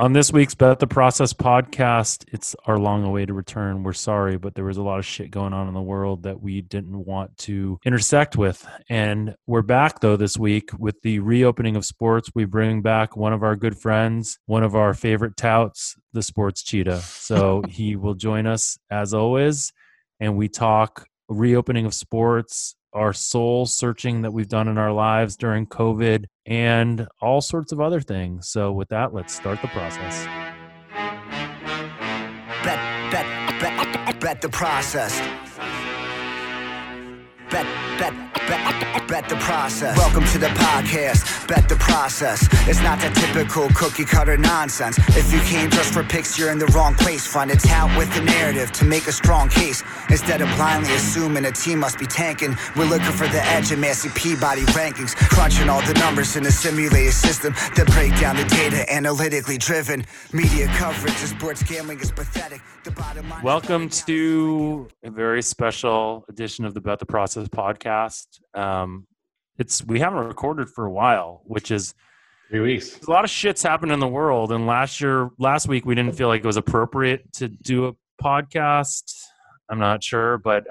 On this week's Bet the Process podcast, it's our long-awaited return. We're sorry, but there was a lot of shit going on in the world that we didn't want to intersect with. And we're back, though, this week with the reopening of sports. We bring back one of our good friends, one of our favorite touts, the Sports Cheetah. So he will join us, as always, and we talk reopening of sports, our soul searching that we've done in our lives during COVID, and all sorts of other things. So with that, let's start the process. Bet the process. Bet the process. Welcome to the podcast, Bet the Process. It's not that typical cookie cutter nonsense. If you came just for picks, you're in the wrong place. Find a talent with a narrative to make a strong case. Instead of blindly assuming a team must be tanking, we're looking for the edge in Massey Peabody rankings. Crunching all the numbers in a simulated system that break down the data analytically driven. Media coverage of sports gambling is pathetic. The bottom line. Welcome to a very special edition of the Bet the Process podcast. We haven't recorded for a while, which is 3 weeks. A lot of shit's happened in the world, and last week we didn't feel like it was appropriate to do a podcast. I'm not sure, but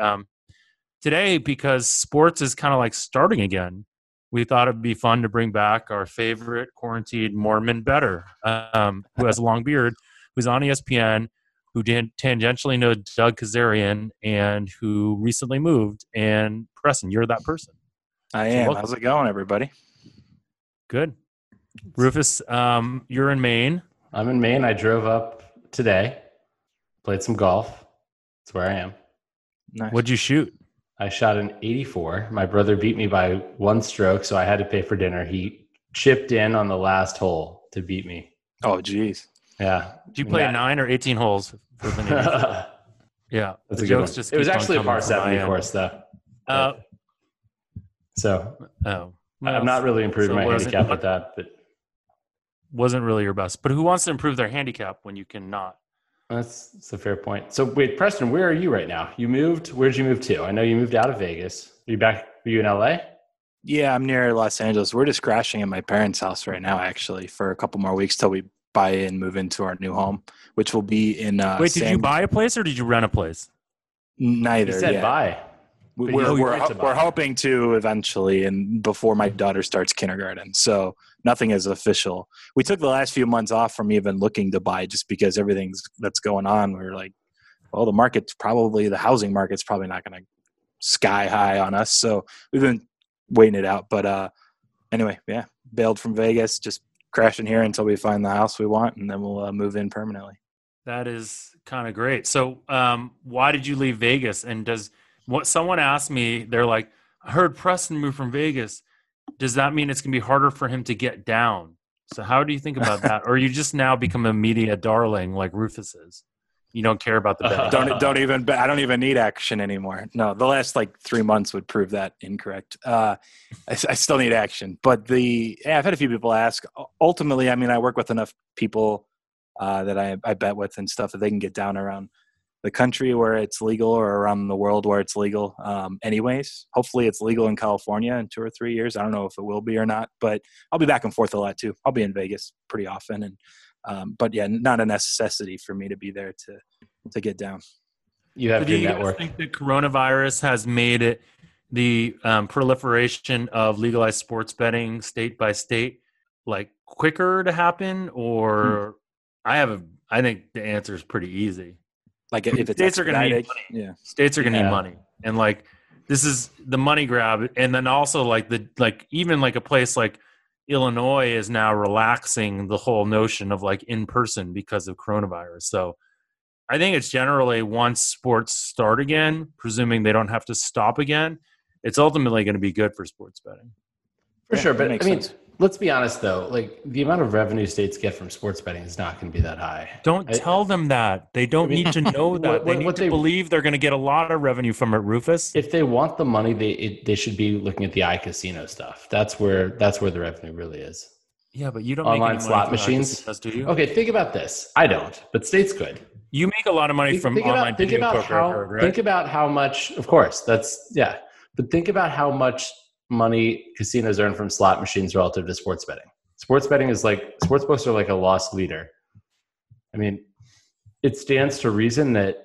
today, because sports is kind of like starting again, we thought it'd be fun to bring back our favorite quarantined Mormon better, who has a long beard, who's on ESPN, who did tangentially know Doug Kazarian, and who recently moved. And Preston, you're that person. I am. How's it going, everybody? Good. Rufus, you're in Maine. I'm in Maine. I drove up today, played some golf. That's where I am. Nice. What'd you shoot? I shot an 84. My brother beat me by one stroke, so I had to pay for dinner. He chipped in on the last hole to beat me. Oh, geez. Yeah. Did you play 9 or 18 holes? For the yeah. That's the a good one. Just it was actually a par 7 course, though. I'm not really improving my handicap with that. But wasn't really your best. But who wants to improve their handicap when you cannot? That's a fair point. So, wait, Preston, where are you right now? You moved. Where'd you move to? I know you moved out of Vegas. Are you back? Are you in L.A.? Yeah, I'm near Los Angeles. We're just crashing at my parents' house right now, actually, for a couple more weeks till we buy and move into our new home, which will be in wait, did you buy a place or did you rent a place? Neither. You said yeah. Buy. We're hoping to eventually, and before my daughter starts kindergarten. So nothing is official. We took the last few months off from even looking to buy just because everything's that's going on. We were like, well, the housing market's probably not going to sky high on us. So we've been waiting it out. But anyway, yeah, bailed from Vegas, just crashing here until we find the house we want, and then we'll move in permanently. That is kind of great. So why did you leave Vegas? And someone asked me, they're like, I heard Preston moved from Vegas. Does that mean it's going to be harder for him to get down? So how do you think about that? Or you just now become a media darling like Rufus is? You don't care about the bet. I don't even need action anymore. No, the last 3 months would prove that incorrect. I still need action, but I've had a few people ask. Ultimately, I mean, I work with enough people that I bet with and stuff that they can get down around the country where it's legal or around the world where it's legal. Anyways, hopefully it's legal in California in 2 or 3 years. I don't know if it will be or not, but I'll be back and forth a lot too. I'll be in Vegas pretty often, and. But yeah, not a necessity for me to be there to get down. You have your network. Do you think that coronavirus has made it the proliferation of legalized sports betting state by state quicker to happen? Or I think the answer is pretty easy. If it's states are going to need money. Yeah. States are going to need money, and this is the money grab, and then also a place like Illinois is now relaxing the whole notion of in person because of coronavirus. So I think it's generally once sports start again, presuming they don't have to stop again, it's ultimately going to be good for sports betting. For sure. But I mean, let's be honest though, the amount of revenue states get from sports betting is not going to be that high. Don't tell them that. They don't need to know that. They believe they're going to get a lot of revenue from it, Rufus. If they want the money, they should be looking at the iCasino stuff. That's where the revenue really is. Yeah, but you don't online make slot machines, do you? Okay, think about this. I don't, but states could. You make a lot of money from online video poker. Think about how much. Of course, but think about how much money casinos earn from slot machines relative to sports betting. Sports betting is sports books are a loss leader. I mean, it stands to reason that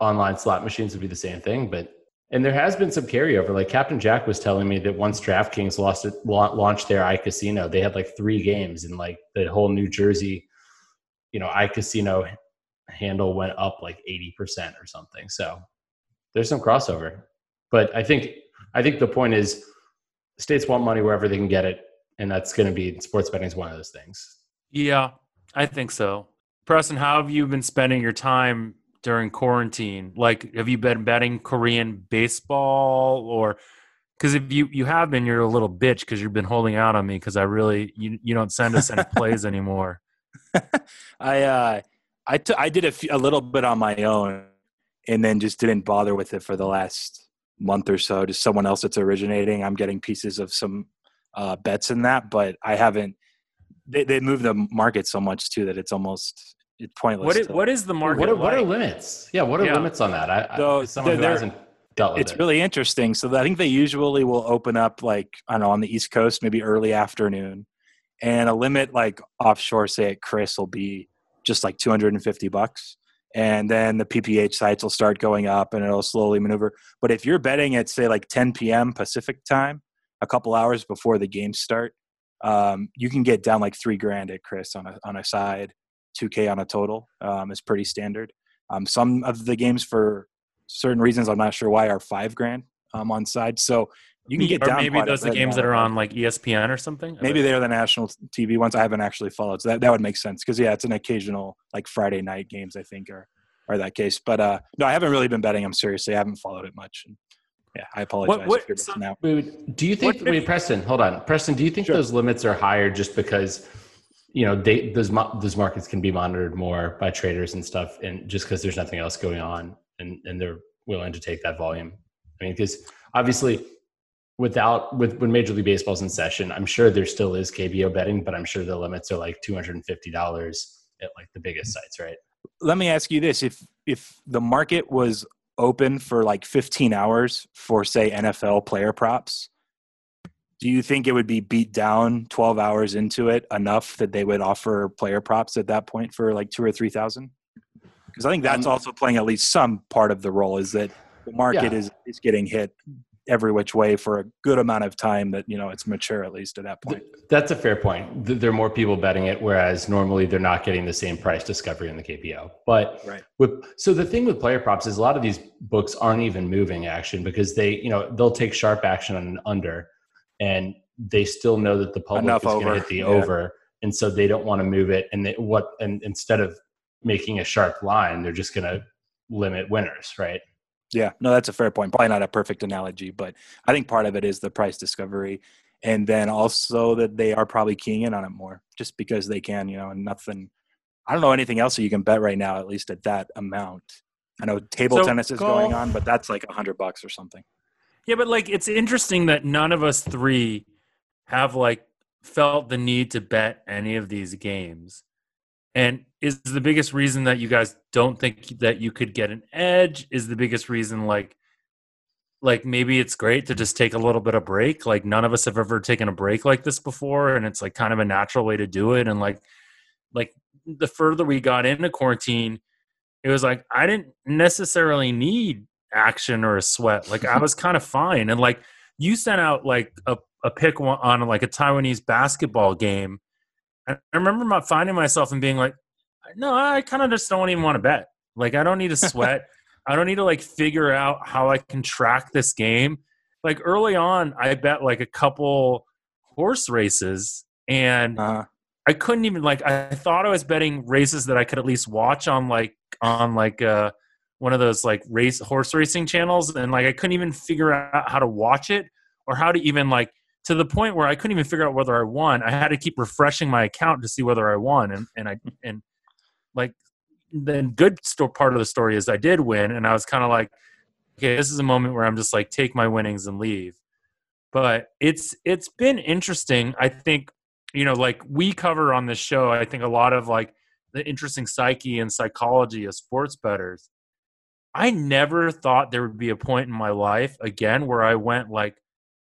online slot machines would be the same thing, and there has been some carryover. Like Captain Jack was telling me that once DraftKings launched their iCasino, they had like 3 games, and like the whole New Jersey, iCasino handle went up like 80% or something. So there's some crossover, but I think the point is states want money wherever they can get it. And that's going to be sports betting is one of those things. Yeah, I think so. Preston, how have you been spending your time during quarantine? Like, have you been betting Korean baseball or, because if you have been, you're a little bitch because you've been holding out on me because I really, you don't send us any plays anymore. I did a little bit on my own and then just didn't bother with it for the last month or so. Just someone else that's originating. I'm getting pieces of some bets in that, but I haven't. They move the market so much too that it's almost pointless. What is the market? What are limits? Yeah, what are limits on that? It's really interesting. So I think they usually will open up like, I don't know, on the East Coast, maybe early afternoon, and a limit like offshore, say at Chris, will be just like $250. And then the PPH sites will start going up and it'll slowly maneuver. But if you're betting at, say, like 10 p.m. Pacific time, a couple hours before the games start, you can get down like $3,000 at Chris on a side, $2,000 on a total. It's pretty standard. Some of the games, for certain reasons, I'm not sure why, are $5,000 on side. So you can get down. Maybe those are the games that are on like ESPN or something. Maybe they're the national TV ones. I haven't actually followed, so that would make sense because it's an occasional like Friday night games. I think are that case. But no, I haven't really been betting them seriously. I haven't followed it much. And, yeah, I apologize. Do you think? Wait, Preston, hold on. Preston, do you think those limits are higher just because those markets can be monitored more by traders and stuff, and just because there's nothing else going on, and they're willing to take that volume? I mean, because obviously, when Major League Baseball's in session, I'm sure there still is KBO betting, but I'm sure the limits are like $250 at like the biggest sites, right? Let me ask you this: if the market was open for like 15 hours for, say, NFL player props, do you think it would be beat down 12 hours into it enough that they would offer player props at that point for like $2,000 or $3,000? Because I think that's also playing at least some part of the role, is that the market is getting hit every which way for a good amount of time that, it's mature at least at that point. That's a fair point. There are more people betting it, whereas normally they're not getting the same price discovery in the KBO. But right. So the thing with player props is a lot of these books aren't even moving action because they'll take sharp action on an under and they still know that the public is going to hit the over. And so they don't want to move it. And and instead of making a sharp line, they're just going to limit winners, right? Yeah, no, that's a fair point. Probably not a perfect analogy, but I think part of it is the price discovery, and then also that they are probably keying in on it more just because they can, and nothing. I don't know anything else that you can bet right now, at least at that amount. I know table tennis is going on, but that's like $100 or something. Yeah, but like it's interesting that none of us three have like felt the need to bet any of these games. And is the biggest reason that you guys don't think that you could get an edge? Is the biggest reason like maybe it's great to just take a little bit of break? Like none of us have ever taken a break like this before, and it's like kind of a natural way to do it. And like the further we got into quarantine, it was like I didn't necessarily need action or a sweat. Like I was kind of fine. And like you sent out like a pick on like a Taiwanese basketball game. I remember finding myself and being like, no, I kind of just don't even want to bet. Like, I don't need to sweat. I don't need to, like, figure out how I can track this game. Like, early on, I bet, like, a couple horse races. And I couldn't even, like, I thought I was betting races that I could at least watch on one of those, like, horse racing channels. And, like, I couldn't even figure out how to watch it or how to even, like, to the point where I couldn't even figure out whether I won. I had to keep refreshing my account to see whether I won. And like the good part of the story is I did win. And I was kind of like, okay, this is a moment where I'm just like, take my winnings and leave. But it's been interesting. I think, like we cover on this show, I think a lot of like the interesting psyche and psychology of sports bettors. I never thought there would be a point in my life again where I went like,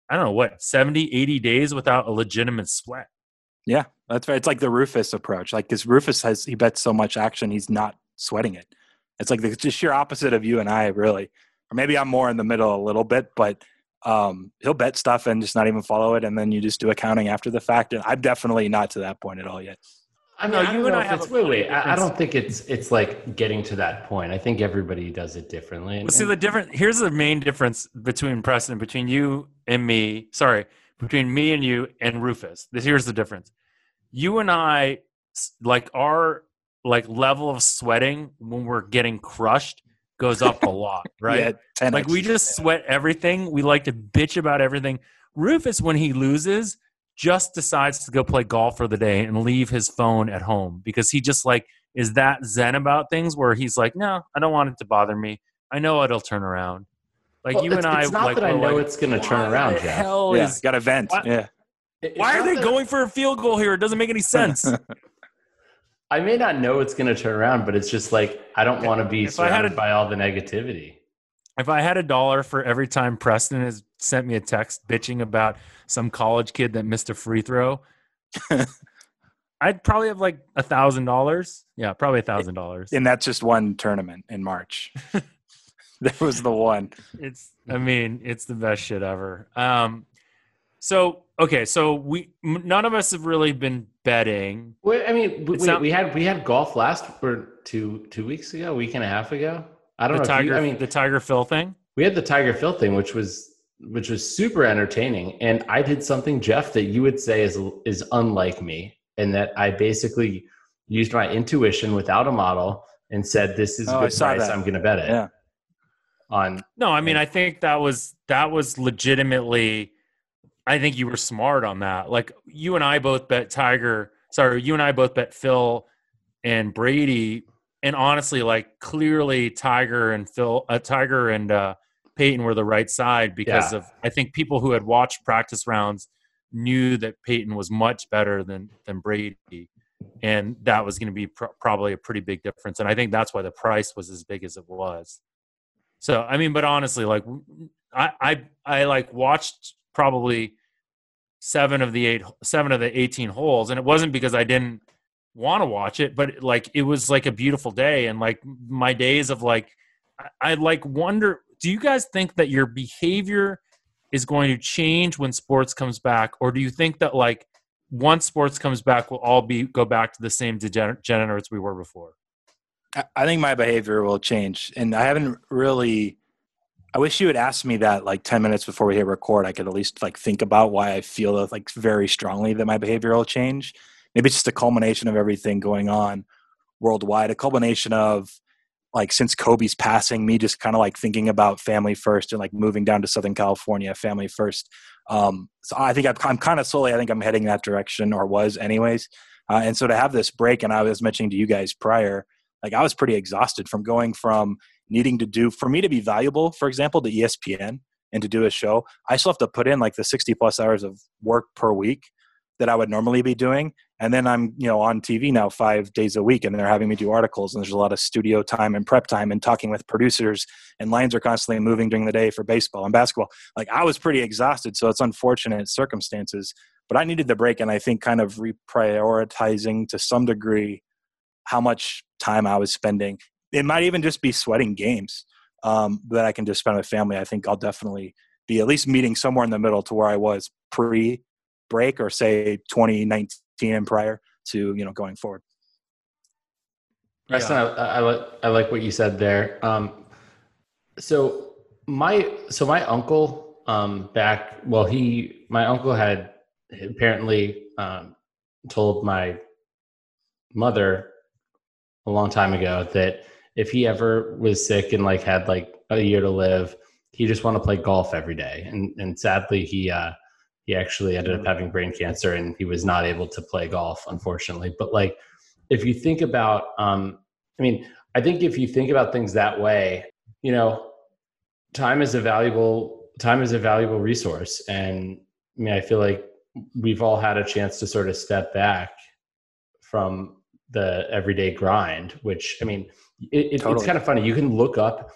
I don't know, 70, 80 days without a legitimate sweat. Yeah, that's right. It's like the Rufus approach. Like, because Rufus he bets so much action, he's not sweating it. It's like the sheer opposite of you and I, really. Or maybe I'm more in the middle a little bit, but he'll bet stuff and just not even follow it, and then you just do accounting after the fact. And I'm definitely not to that point at all yet. I mean, you and I have I don't think it's like getting to that point. I think everybody does it differently. Well, see, here's the main difference between Preston, between you and me. Sorry, between me and you and Rufus. Here's the difference. You and I, like, our like level of sweating when we're getting crushed goes up a lot, right? Yeah, like we just sweat everything. We like to bitch about everything. Rufus, when he loses, just decides to go play golf for the day and leave his phone at home because he just like is that zen about things where he's like, no, I don't want it to bother me. I know it'll turn around. Like, well, you and I, it's not like, that I know like, it's going to turn around. Hell yeah, got a vent. Yeah. Why are they going for a field goal here? It doesn't make any sense. I may not know it's going to turn around, but it's just like I don't want to be surrounded by all the negativity. If I had a dollar for every time Preston has sent me a text bitching about some college kid that missed a free throw, I'd probably have like $1,000. Yeah, probably $1,000. And that's just one tournament in March. That was the one. It's the best shit ever. So none of us have really been betting. Wait, I mean, we had golf last for two weeks ago, week and a half ago. I don't know. The Tiger Phil thing. We had the Tiger Phil thing, which was super entertaining, and I did something, Jeff, that you would say is unlike me, and that I basically used my intuition without a model and said, "This is good price. I'm going to bet it." Yeah. I think that was legitimately. I think you were smart on that. Like you and I both bet Tiger. Sorry, you and I both bet Phil and Brady. And honestly, like clearly Tiger and Peyton were the right side because of, I think people who had watched practice rounds knew that Peyton was much better than Brady. And that was going to be probably a pretty big difference. And I think that's why the price was as big as it was. So, I mean, but honestly, like I watched probably seven of the 18 holes. And it wasn't because I didn't want to watch it, but like it was like a beautiful day, and like my days of like I like wonder, do you guys think that your behavior is going to change when sports comes back, or do you think that like once sports comes back we'll all go back to the same degenerates we were before? I think my behavior will change, and I wish you had asked me that like 10 minutes before we hit record. I could at least like think about why I feel like very strongly that my behavior will change. Maybe it's just a culmination of everything going on worldwide, a culmination of like since Kobe's passing, me just kind of like thinking about family first and like moving down to Southern California, family first. So I think I'm kind of slowly, I think I'm heading that direction, or was anyways. And so to have this break, and I was mentioning to you guys prior, like I was pretty exhausted from going from needing to do, for me to be valuable, for example, to ESPN and to do a show, I still have to put in like the 60 plus hours of work per week that I would normally be doing. And then I'm, on TV now 5 days a week, and they're having me do articles, and there's a lot of studio time and prep time and talking with producers, and lines are constantly moving during the day for baseball and basketball. Like I was pretty exhausted. So it's unfortunate circumstances, but I needed the break, and I think kind of reprioritizing to some degree how much time I was spending. It might even just be sweating games that I can just spend with family. I think I'll definitely be at least meeting somewhere in the middle to where I was pre break, or say 2019 and prior to going forward. Preston, yeah. I like what you said there. So my uncle my uncle had apparently told my mother a long time ago that if he ever was sick and like had like a year to live, he just wanted to play golf every day. And sadly he actually ended up having brain cancer, and he was not able to play golf, unfortunately. But like, if you think about, I think if you think about things that way, time is a valuable resource. And I mean, I feel like we've all had a chance to sort of step back from the everyday grind, which, I mean, it's kind of funny. You can look up,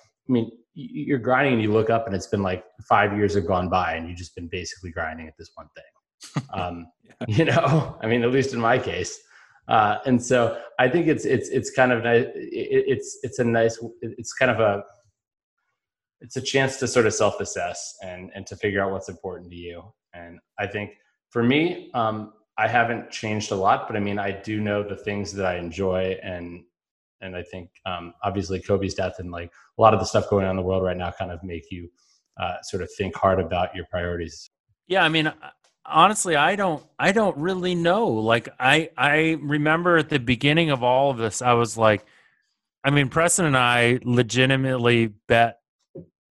you're grinding and you look up and it's been like 5 years have gone by and you've just been basically grinding at this one thing. You know, I mean, at least in my case. And so I think it's kind of nice. It's a chance to sort of self-assess and to figure out what's important to you. And I think for me, I haven't changed a lot, but I mean, I do know the things that I enjoy. And I think, obviously Kobe's death and like a lot of the stuff going on in the world right now kind of make you, sort of think hard about your priorities. Yeah. I mean, honestly, I don't really know. Like I remember at the beginning of all of this, I was like, I mean, Preston and I legitimately bet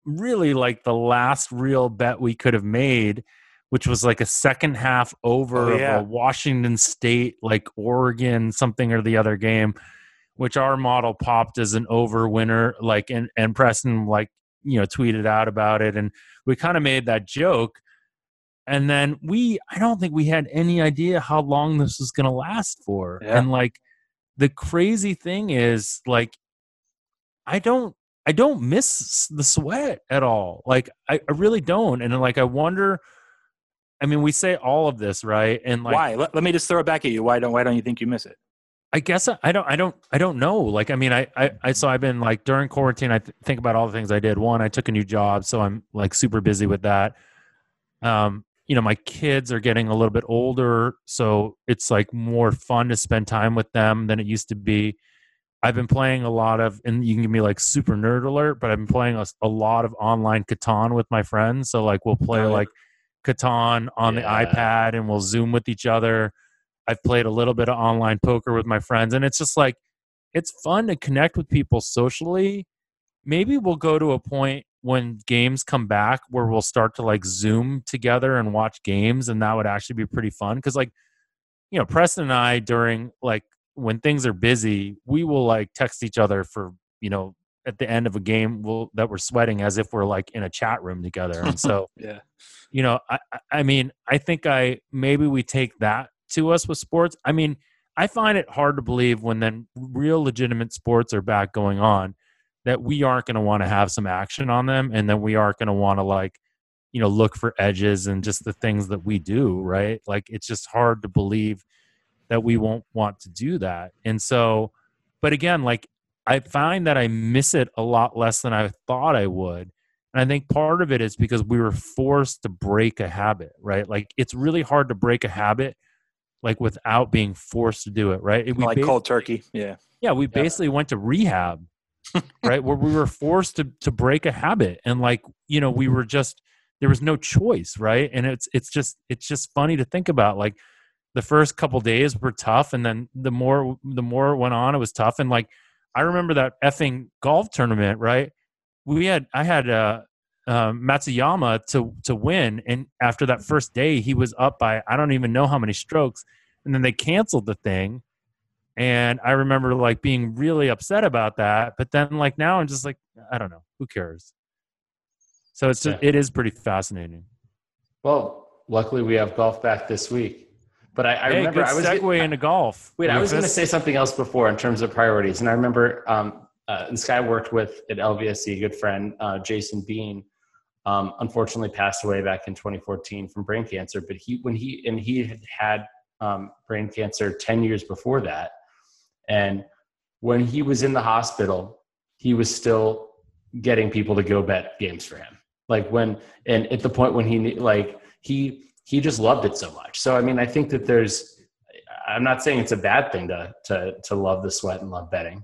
really like the last real bet we could have made, which was like a second half over of a Washington State, like Oregon, something or the other game, which our model popped as an over winner. Like, and Preston, like, you know, tweeted out about it. And we kind of made that joke. And then I don't think we had any idea how long this was going to last for. Yeah. And like, the crazy thing is like, I don't miss the sweat at all. Like I really don't. And like, I wonder, I mean, we say all of this, right? And like, why? Let me just throw it back at you. Why don't you think you miss it? I guess I don't know. Like, I mean, so I've been like during quarantine, I think about all the things I did. One, I took a new job, so I'm like super busy with that. You know, my kids are getting a little bit older, so it's like more fun to spend time with them than it used to be. I've been playing a lot of, and you can give me like super nerd alert, but I've been playing a lot of online Catan with my friends. So like we'll play like Catan on the iPad and we'll Zoom with each other. I've played a little bit of online poker with my friends, and it's just like, it's fun to connect with people socially. Maybe we'll go to a point when games come back where we'll start to like Zoom together and watch games. And that would actually be pretty fun. Cause like, you know, Preston and I during like, when things are busy, we will like text each other for, you know, at the end of a game that we're sweating as if we're like in a chat room together. And so, you know, I mean, I think maybe we take that to us with sports. I mean, I find it hard to believe when then real legitimate sports are back going on that we aren't going to want to have some action on them. And then we aren't going to want to like, you know, look for edges and just the things that we do, right? Like, it's just hard to believe that we won't want to do that. And so, but again, like I find that I miss it a lot less than I thought I would. And I think part of it is because we were forced to break a habit, right? Like it's really hard to break a habit, like without being forced to do it, right? Like cold turkey. Yeah. Yeah. We basically went to rehab, right? Where we were forced to break a habit. And like, you know, we were just, there was no choice. Right. And it's just funny to think about, like, the first couple days were tough, and then the more it went on, it was tough. And like I remember that effing golf tournament, right? I had Matsuyama to win, and after that first day, he was up by I don't even know how many strokes, and then they canceled the thing. And I remember like being really upset about that, but then like now I'm just like I don't know, who cares? So it's just, it is pretty fascinating. Well, luckily we have golf back this week. But I remember I was segue into golf. Wait, I was going to say something else before in terms of priorities. And I remember this guy I worked with at LVSC, a good friend, Jason Bean, unfortunately passed away back in 2014 from brain cancer. But he had brain cancer 10 years before that. And when he was in the hospital, he was still getting people to go bet games for him. Like at the point when he just loved it so much. So, I mean, I think that I'm not saying it's a bad thing to love the sweat and love betting.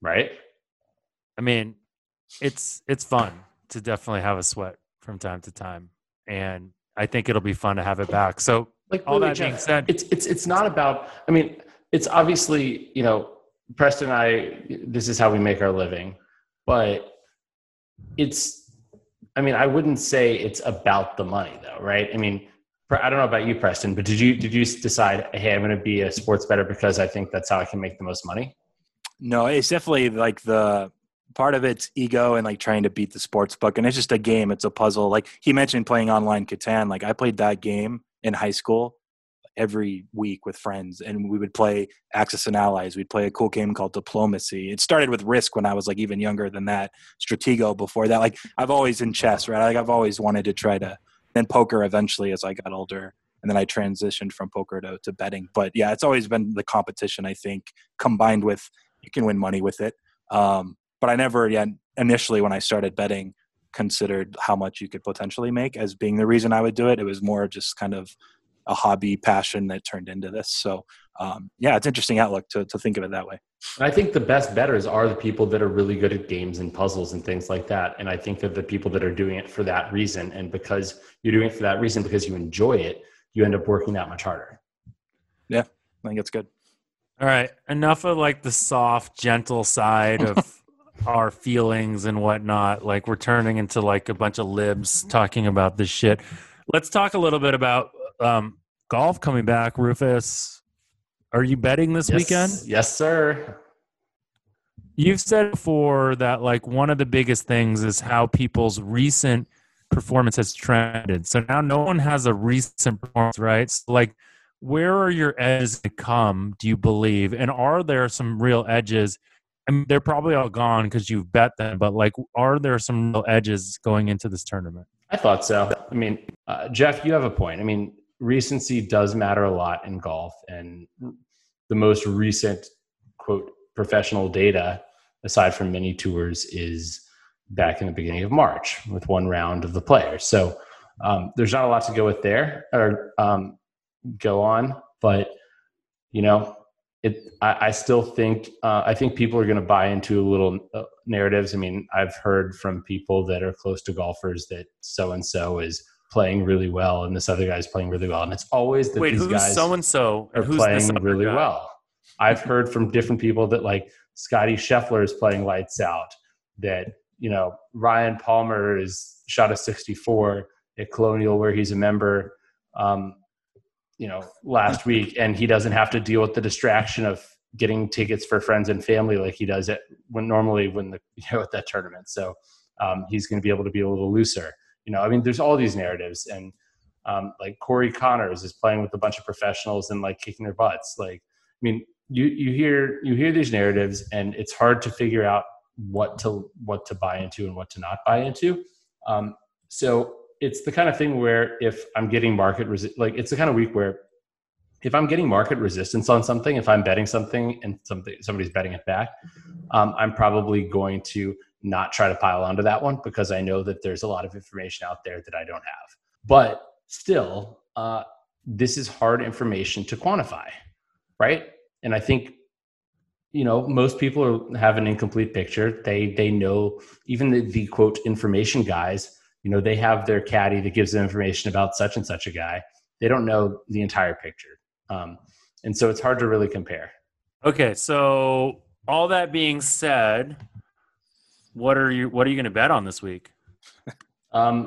Right. I mean, it's fun to definitely have a sweat from time to time. And I think it'll be fun to have it back. So like all that being said, it's not about, I mean, it's obviously, you know, Preston and I, this is how we make our living, but I wouldn't say it's about the money though. Right. I mean, I don't know about you, Preston, but did you decide, hey, I'm going to be a sports bettor because I think that's how I can make the most money? No, it's definitely like the part of it's ego and like trying to beat the sports book. And it's just a game. It's a puzzle. Like he mentioned playing online Catan. Like I played that game in high school every week with friends, and we would play Axis and Allies. We'd play a cool game called Diplomacy. It started with Risk when I was like even younger than that, Stratego before that. Like I've always in chess, right? Like I've always wanted to try to, and poker eventually as I got older. And then I transitioned from poker to betting. But yeah, it's always been the competition, I think, combined with you can win money with it. But I never, initially when I started betting, considered how much you could potentially make as being the reason I would do it. It was more just kind of a hobby passion that turned into this. So yeah, it's interesting outlook to think of it that way. I think the best bettors are the people that are really good at games and puzzles and things like that. And I think that the people that are doing it for that reason, and because you're doing it for that reason, because you enjoy it, you end up working that much harder. Yeah, I think it's good. All right. Enough of like the soft, gentle side of our feelings and whatnot. Like we're turning into like a bunch of libs talking about this shit. Let's talk a little bit about golf coming back. Rufus, are you betting this weekend? Yes, sir. You've said before that like one of the biggest things is how people's recent performance has trended. So now no one has a recent performance, right? So like, where are your edges to come, do you believe? And are there some real edges? I mean, they're probably all gone because you've bet them, but like, are there some real edges going into this tournament? I thought so. I mean, Jeff, you have a point. I mean, recency does matter a lot in golf, and the most recent, quote, professional data, aside from mini tours, is back in the beginning of March with one round of the players. So there's not a lot to go with there or go on, but you know, I still think, I think people are going to buy into little narratives. I mean, I've heard from people that are close to golfers that so-and-so is playing really well and this other guy's playing really well. And it's always that these guys so-and-so are playing really well. I've heard from different people that like Scottie Scheffler is playing lights out, that, you know, Ryan Palmer is shot a 64 at Colonial where he's a member, you know, last week, and he doesn't have to deal with the distraction of getting tickets for friends and family like he does at when normally when the, you know, at that tournament. So he's going to be able to be a little looser. You know, I mean, there's all these narratives, and like Corey Connors is playing with a bunch of professionals and like kicking their butts. Like, I mean, you hear these narratives, and it's hard to figure out what to buy into and what to not buy into. So it's the kind of thing where if I'm getting it's the kind of week where if I'm getting market resistance on something, if I'm betting something and somebody's betting it back, I'm probably going to not try to pile onto that one because I know that there's a lot of information out there that I don't have. But still, this is hard information to quantify, right? And I think, you know, most people have an incomplete picture. They know, even the quote information guys, you know, they have their caddy that gives them information about such and such a guy. They don't know the entire picture. And so it's hard to really compare. Okay. So all that being said, what are you going to bet on this week? I bet on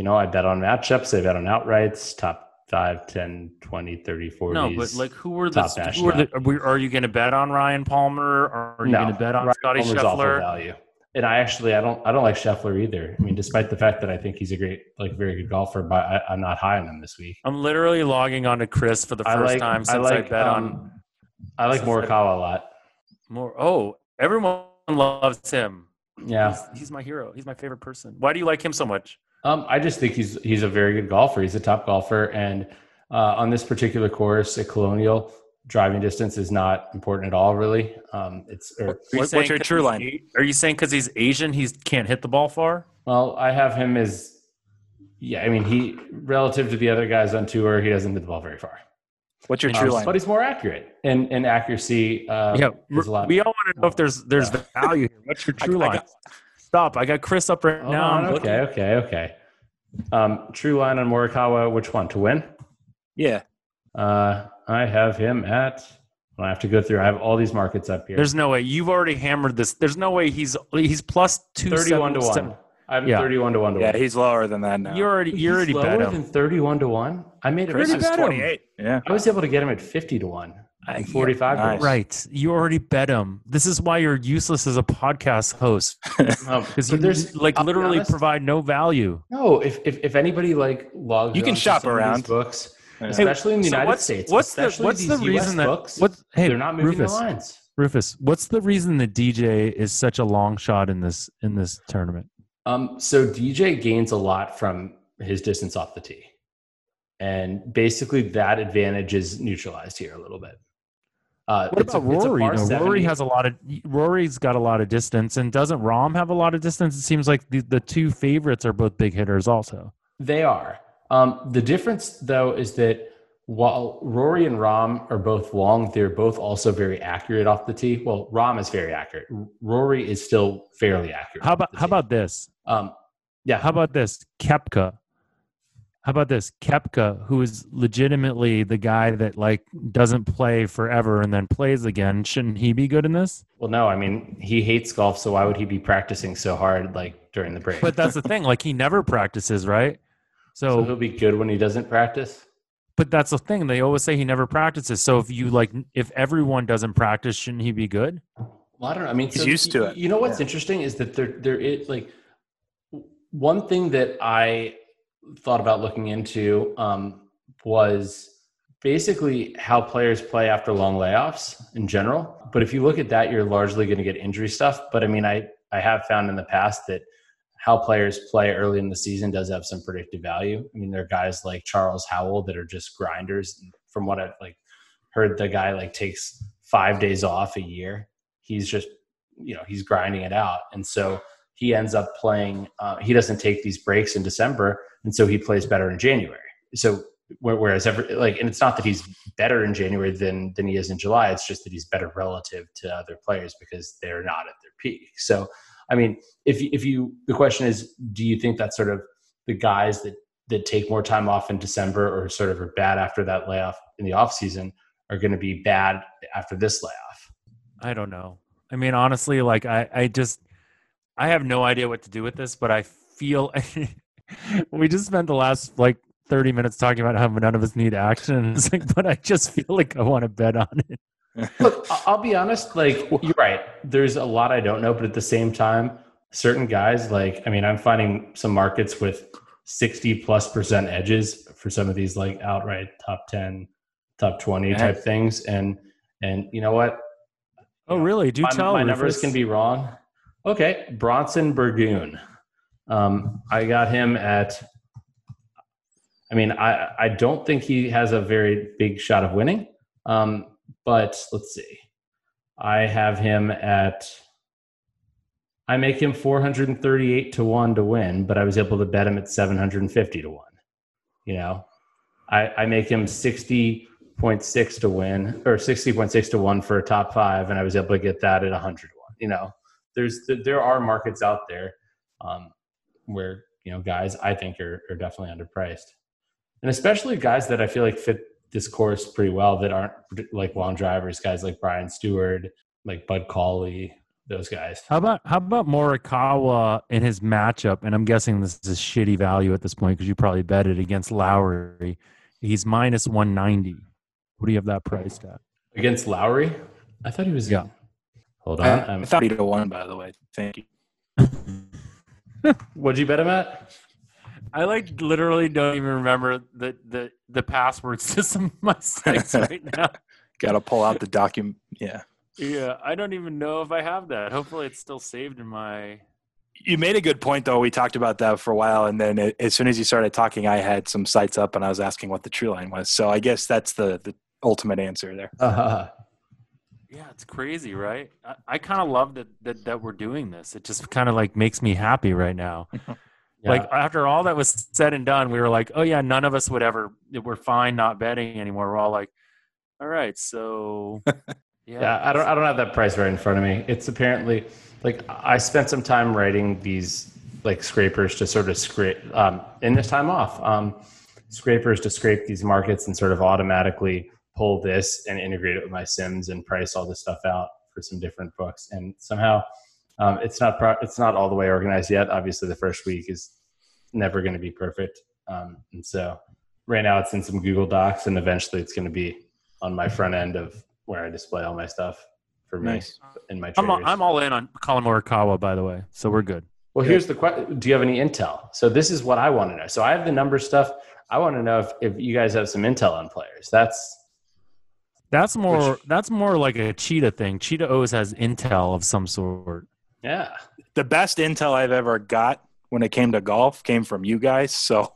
matchups. I bet on outrights, top 5, 10, 20, 30, 40. No, but like are you going to bet on Ryan Palmer? Or are you going to bet on Scottie Scheffler? Value. And I don't like Scheffler either. I mean, despite the fact that I think he's a great, like very good golfer, but I'm not high on him this week. I'm literally logging on to Chris for the first time since I bet on. I like Morikawa a lot. Everyone loves him. Yeah. He's my hero. He's my favorite person. Why do you like him so much? I just think he's a very good golfer. He's a top golfer. And on this particular course at Colonial, driving distance is not important at all, really. What's your true line? Are you saying because he's Asian, he can't hit the ball far? Well, I have him as, he, relative to the other guys on tour, he doesn't hit the ball very far. What's your true line? But he's more accurate, and accuracy is a lot. We all want to know if there's value here. What's your true line? Stop. I got Chris up right now. Okay. True line on Morikawa, which one? To win? Yeah. I have him at – I have to go through. I have all these markets up here. There's no way. You've already hammered this. There's no way he's plus 231 to 1. I'm 31 to 1 to 1. Yeah, he's lower than that now. He's already bet him. Lower than 31 to 1. I made it. Chris is 28. Yeah, I was able to get him at 50 to 1 and 45. Nice. Right, you already bet him. This is why you're useless as a podcast host because literally provide no value. No, if anybody like logs, you can shop around these books, especially in the United States. What's the reason that they're not moving the lines? Rufus, what's the reason that DJ is such a long shot in this tournament? So DJ gains a lot from his distance off the tee. And basically that advantage is neutralized here a little bit. What about Rory? Rory has a lot of, Rory's got a lot of distance, and doesn't Rahm have a lot of distance? It seems like the two favorites are both big hitters also. They are. The difference though is that while Rory and Rahm are both long, they're both also very accurate off the tee. Well, Rahm is very accurate. Rory is still fairly accurate. How about this? How about this? Kepka. How about this? Kepka, who is legitimately the guy that like doesn't play forever and then plays again. Shouldn't he be good in this? Well, no. I mean, he hates golf, so why would he be practicing so hard like during the break? But that's the thing. Like he never practices, right? So he'll be good when he doesn't practice? But that's the thing. They always say he never practices. So if everyone doesn't practice, shouldn't he be good? Well, I don't know. I mean, he's used to it. You know what's interesting is that there is like one thing that I thought about looking into was basically how players play after long layoffs in general. But if you look at that, you're largely going to get injury stuff. But I mean, I have found in the past that how players play early in the season does have some predictive value. I mean, there are guys like Charles Howell that are just grinders. From what I've heard, the guy takes 5 days off a year. He's just, he's grinding it out. And so he ends up playing, he doesn't take these breaks in December. And so he plays better in January. So whereas and it's not that he's better in January than he is in July. It's just that he's better relative to other players because they're not at their peak. So, I mean, the question is, do you think that's sort of the guys that take more time off in December or sort of are bad after that layoff in the off season are going to be bad after this layoff? I don't know. I mean, honestly, I have no idea what to do with this, but I feel we just spent the last 30 minutes talking about how none of us need action. It's but I just feel like I want to bet on it. Look, I'll be honest, you're right. There's a lot I don't know, but at the same time, certain guys, I'm finding some markets with 60+% edges for some of these outright top 10, top 20 type things. And you know what? Oh, really? Do tell me. My numbers can be wrong. Okay. Bronson Burgoon. I got him at, I don't think he has a very big shot of winning. But let's see. I have him at, I make him 438-1 to win, but I was able to bet him at 750-1. I make him 60.6 to win or 60.6 to 1 for a top five. And I was able to get that at 100-1, there are markets out there, where, guys I think are definitely underpriced, and especially guys that I feel like fit this course pretty well that aren't long drivers, guys like Brian Stewart, Bud Cauley, those guys. How about Morikawa in his matchup? And I'm guessing this is shitty value at this point because you probably bet it against Lowry. He's minus 190. What do you have that priced at? Against Lowry? I thought he was. Yeah. Hold on. I thought he 1, by the way. Thank you. What'd you bet him at? I literally don't even remember the password system of my sites right now. Got to pull out the document. Yeah. Yeah. I don't even know if I have that. Hopefully it's still saved in my. You made a good point though. We talked about that for a while. And then as soon as you started talking, I had some sites up and I was asking what the true line was. So I guess that's the ultimate answer there. Uh-huh. Yeah, it's crazy, right? I kind of love that we're doing this. It just kind of makes me happy right now. Yeah. After all that was said and done, we were oh yeah, none of us would ever. We're fine not betting anymore. We're all all right, so yeah. Yeah, I don't have that price right in front of me. It's apparently I spent some time writing these scrapers to sort of scrape in this time off. Scrapers to scrape these markets and sort of automatically pull this and integrate it with my sims and price all this stuff out for some different books. And somehow it's not all the way organized yet. Obviously the first week is never going to be perfect. And so right now it's in some Google Docs and eventually it's going to be on my front end of where I display all my stuff for me. Nice. And my traders. I'm all in on Colin Morikawa, by the way. So we're good. Well, here's the question. Do you have any intel? So this is what I want to know. So I have the number stuff. I want to know if you guys have some intel on players. That's more like a Cheetah thing. Cheetah always has intel of some sort. Yeah. The best intel I've ever got when it came to golf came from you guys. So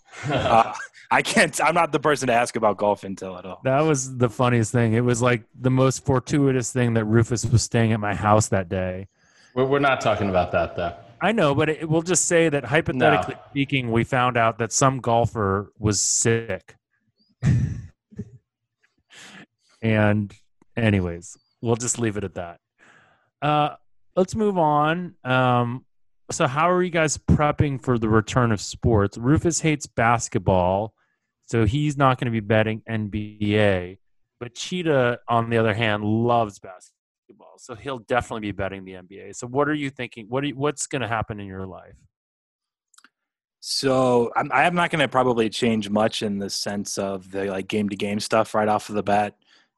I can't. I'm not the person to ask about golf intel at all. That was the funniest thing. It was like the most fortuitous thing that Rufus was staying at my house that day. We're not talking about that, though. I know, but we'll just say that hypothetically speaking, we found out that some golfer was sick. And anyways, we'll just leave it at that. Let's move on. So how are you guys prepping for the return of sports? Rufus hates basketball, so he's not going to be betting NBA. But Cheetah, on the other hand, loves basketball. So he'll definitely be betting the NBA. So what are you thinking? What's going to happen in your life? So I'm not going to probably change much in the sense of the like game-to-game stuff right off of the bat.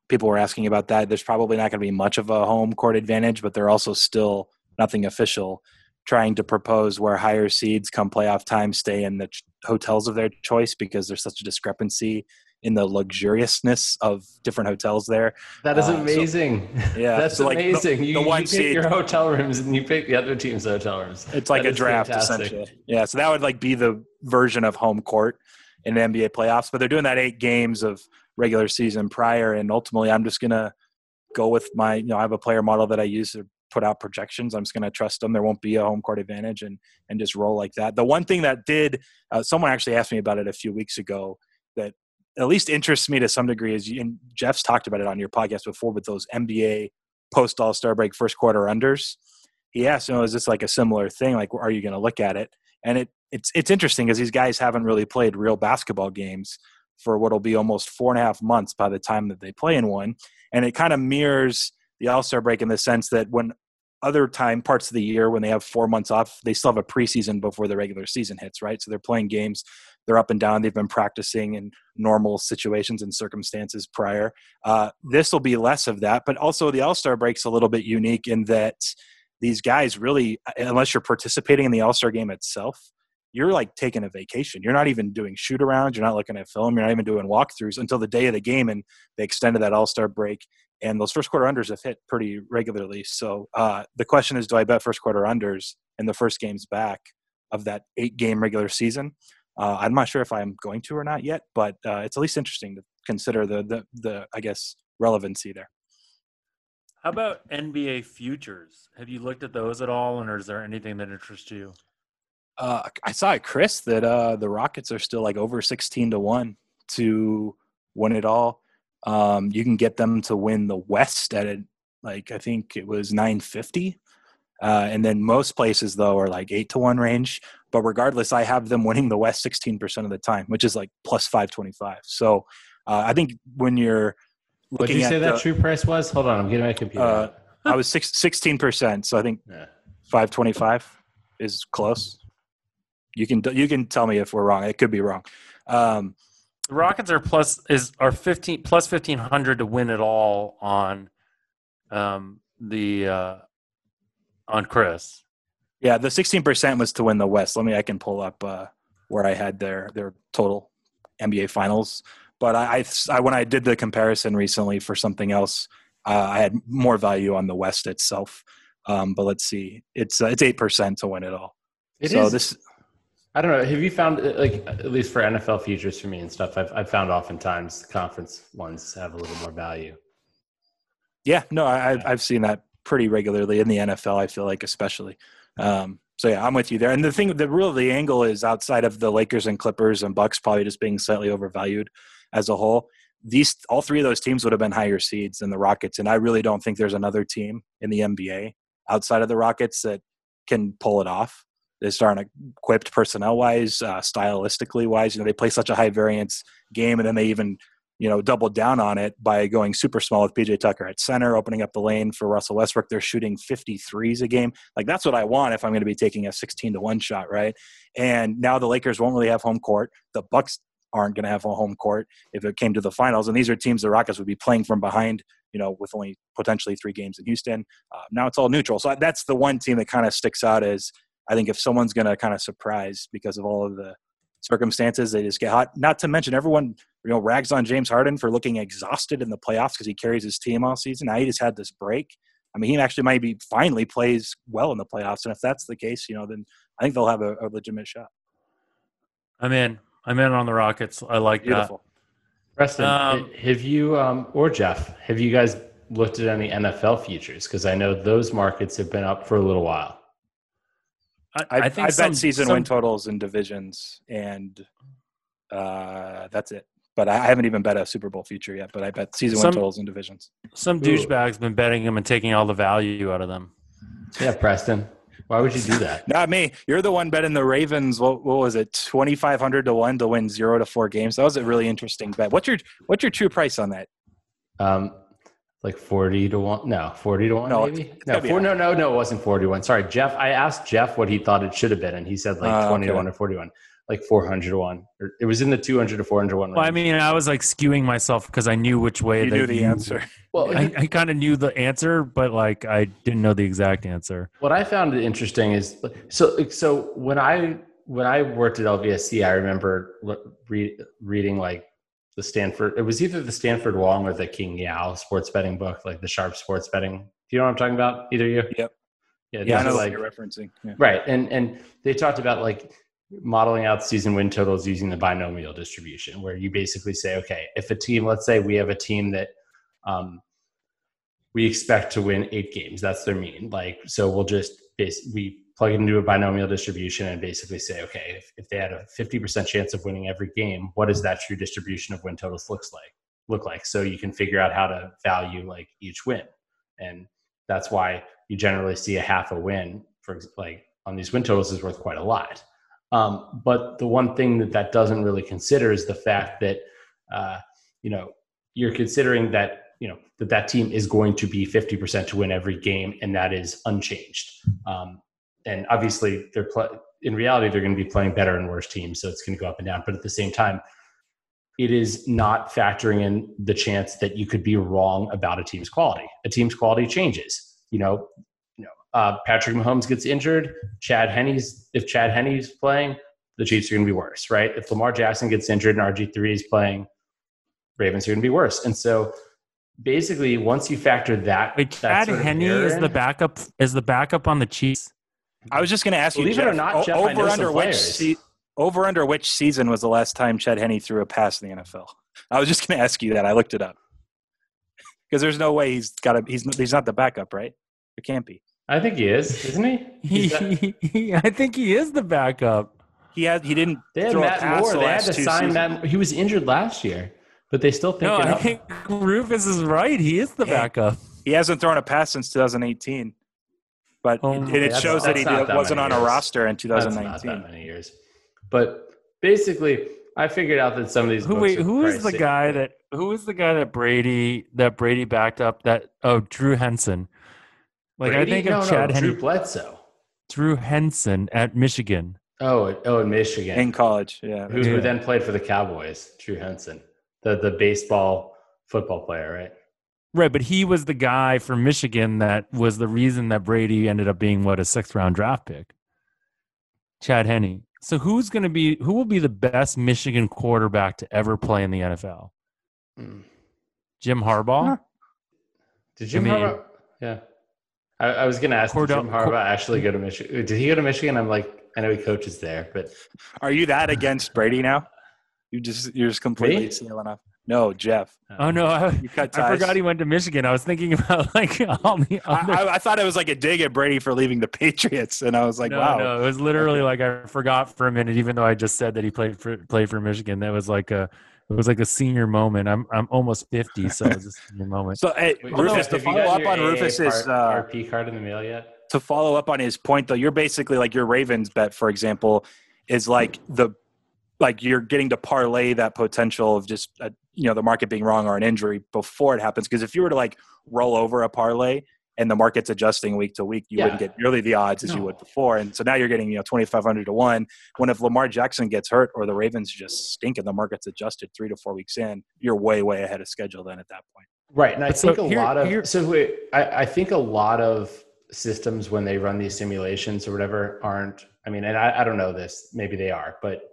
People were asking about that. There's probably not going to be much of a home court advantage, but they're also still nothing official trying to propose where higher seeds come playoff time stay in the hotels of their choice because there's such a discrepancy in the luxuriousness of different hotels there. That is amazing. So, yeah. That's so amazing. Like the one you pick seed, your hotel rooms and you pick the other team's hotel rooms. It's like a draft, essentially. Yeah, so that would like be the version of home court in the NBA playoffs. But they're doing that 8 games of regular season prior, and ultimately I'm just going to go with my – I have a player model that I use to put out projections. I'm just going to trust them. There won't be a home court advantage and just roll like that. The one thing that did someone actually asked me about it a few weeks ago that at least interests me to some degree is, and Jeff's talked about it on your podcast before, with those NBA post All-Star break first quarter unders. He asked, is this like a similar thing? Like, are you going to look at it? And it's interesting because these guys haven't really played real basketball games for what'll be almost 4.5 months by the time that they play in one. And it kind of mirrors the All-Star break in the sense that when other time parts of the year, when they have 4 months off, they still have a preseason before the regular season hits, right? So they're playing games. They're up and down. They've been practicing in normal situations and circumstances prior. This will be less of that, but also the All-Star break's a little bit unique in that these guys really, unless you're participating in the All-Star game itself, you're like taking a vacation. You're not even doing shoot-arounds. You're not looking at film. You're not even doing walkthroughs until the day of the game, and they extended that All-Star break. And those first quarter unders have hit pretty regularly. So the question is, do I bet first quarter unders in the first games back of that 8-game regular season? I'm not sure if I'm going to or not yet, but it's at least interesting to consider the I guess relevancy there. How about NBA futures? Have you looked at those at all, and is there anything that interests you? I saw at Chris that the Rockets are still like over 16-1 to win it all. You can get them to win the West at I think it was 950. And then most places, though, are like 8-1 range. But regardless, I have them winning the West 16% of the time, which is like plus 525. So I think when you're looking at – did you say that true price was? Hold on, I'm getting my computer. I was 16%, so I think 525 is close. You can tell me if we're wrong. It could be wrong. The Rockets are plus 1,500 to win it all on on Chris. Yeah, the 16% was to win the West. I can pull up where I had their total NBA finals. But I when I did the comparison recently for something else, I had more value on the West itself. But let's see, it's 8% to win it all. I don't know. Have you found, at least for NFL futures for me and stuff, I've found oftentimes the conference ones have a little more value. Yeah, no, I've seen that pretty regularly in the NFL, I feel like, especially. So yeah, I'm with you there. And the angle is outside of the Lakers and Clippers and Bucks probably just being slightly overvalued as a whole. All three of those teams would have been higher seeds than the Rockets. And I really don't think there's another team in the NBA outside of the Rockets that can pull it off. They start equipped personnel-wise, stylistically-wise. They play such a high-variance game, and then they even, doubled down on it by going super small with PJ Tucker at center, opening up the lane for Russell Westbrook. They're shooting 53s a game. Like, that's what I want if I'm going to be taking a 16-1 shot, right? And now the Lakers won't really have home court. The Bucks aren't going to have a home court if it came to the finals. And these are teams the Rockets would be playing from behind, with only potentially 3 games in Houston. Now it's all neutral. So that's the one team that kind of sticks out as – I think if someone's going to kind of surprise because of all of the circumstances, they just get hot. Not to mention everyone, rags on James Harden for looking exhausted in the playoffs because he carries his team all season. Now he just had this break. He actually might be finally plays well in the playoffs. And if that's the case, then I think they'll have a legitimate shot. I'm in. I'm in on the Rockets. I like Beautiful. That. Preston, have you or Jeff, have you guys looked at any NFL futures? Because I know those markets have been up for a little while. I bet season win totals in divisions, and that's it. But I haven't even bet a Super Bowl future yet, but I bet season win totals in divisions. Some douchebag's been betting them and taking all the value out of them. Yeah, Preston. Why would you do that? Not me. You're the one betting the Ravens. What was it? 2,500 to 1 to win 0 to 4 games. That was a really interesting bet. What's your true price on that? 40 to 1. No, 40 to 1. No, maybe. No. It wasn't 40 to 1. Sorry, Jeff. I asked Jeff what he thought it should have been, and he said 20 to 1 or 41, 400 to 1. It was in the 200 to 400 to 1 range. Well, I mean, I was skewing myself because I knew which way you knew the answer. Well, I kind of knew the answer, but I didn't know the exact answer. What I found interesting is so when I worked at LVSC, I remember reading the Stanford. It was either the Stanford Wong or the King Yao sports betting book, the Sharp Sports Betting. Do you know what I'm talking about? Either you? Yep. Yeah, I know what you're referencing. Yeah. Right, and they talked about modeling out season win totals using the binomial distribution, where you basically say, okay, if a team, let's say we have a team that we expect to win 8 games. That's their mean. So we'll just we plug it into a binomial distribution and basically say, okay, if they had a 50% chance of winning every game, what does that true distribution of win totals look like? So you can figure out how to value each win. And that's why you generally see a half a win for on these win totals is worth quite a lot. But the one thing that doesn't really consider is the fact that, you're considering that, that team is going to be 50% to win every game, and that is unchanged. And obviously, in reality, they're going to be playing better and worse teams, so it's going to go up and down. But at the same time, it is not factoring in the chance that you could be wrong about a team's quality. A team's quality changes. Patrick Mahomes gets injured. If Chad Henne's playing, the Chiefs are going to be worse, right? If Lamar Jackson gets injured and RG3 is playing, Ravens are going to be worse. And so, basically, once you factor that, Chad Henne is the backup on the Chiefs. I was just going to ask you, Jeff, Jeff, over under which season was the last time Chad Henne threw a pass in the NFL? I was just going to ask you that. I looked it up because there's no way he's not the backup, right? It can't be. I think he is, isn't he? I think he is the backup. He didn't. They had throw Matt a pass Moore. The they last had to sign seasons. Matt. He was injured last year. But they still think. No, I think Rufus is right. He is the backup. He hasn't thrown a pass since 2018, but it shows that he wasn't on a roster in 2019. That's not that many years. But basically, I figured out that some of these. Who is the guy that Brady backed up? Drew Henson. Brady? I think of Chad Henne. Drew Bledsoe. Drew Henson at Michigan. In Michigan in college, yeah. Who then played for the Cowboys? Drew Henson. The baseball football player, right? Right, but he was the guy from Michigan that was the reason that Brady ended up being a 6th round draft pick. Chad Henne. So who will be the best Michigan quarterback to ever play in the NFL? Jim Harbaugh? Harbaugh? Yeah. I was going to ask, did Jim Harbaugh actually go to Michigan? Did he go to Michigan? I'm I know he coaches there, but are you that against Brady now? You're just completely sailing up. No, Jeff. Oh no, I forgot he went to Michigan. I was thinking about I thought it was a dig at Brady for leaving the Patriots, and I was wow. No, it was literally I forgot for a minute, even though I just said that he played for Michigan. That was a senior moment. I'm almost 50, so it was a senior moment. So hey, Rufus, to follow up on Rufus's RP card in the mail yet? To follow up on his point, though, you're basically your Ravens bet, for example, is you're getting to parlay that potential of just the market being wrong or an injury before it happens. Because if you were to roll over a parlay and the market's adjusting week to week, you wouldn't get nearly the odds as you would before. And so now you're getting 2,500 to 1. When if Lamar Jackson gets hurt or the Ravens just stink and the market's adjusted 3 to 4 weeks in, you're way ahead of schedule then at that point. Right, and I think a lot of systems when they run these simulations or whatever aren't. I mean, and I don't know this. Maybe they are, but.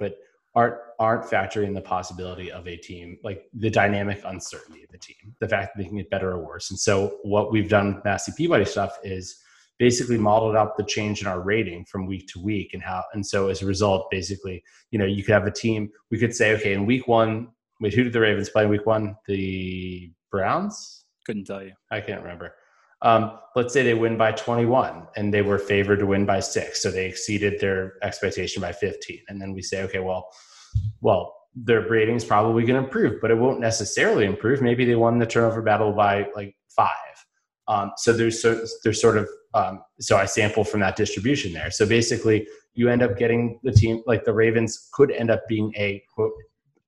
Aren't factoring the possibility of a team, the dynamic uncertainty of the team, the fact that they can get better or worse. And so what we've done with Massey Peabody stuff is basically modeled out the change in our rating from week to week and how, and so as a result, basically, you know, you could have a team, we could say, okay, in week one, wait, who did the Ravens play in week one? The Browns? Couldn't tell you. I can't remember. Let's say they win by 21 and they were favored to win by 6. So they exceeded their expectation by 15. And then we say, okay, well, their rating is probably going to improve, but it won't necessarily improve. Maybe they won the turnover battle by like 5. So I sample from that distribution there. So basically you end up getting the team, like the Ravens could end up being a quote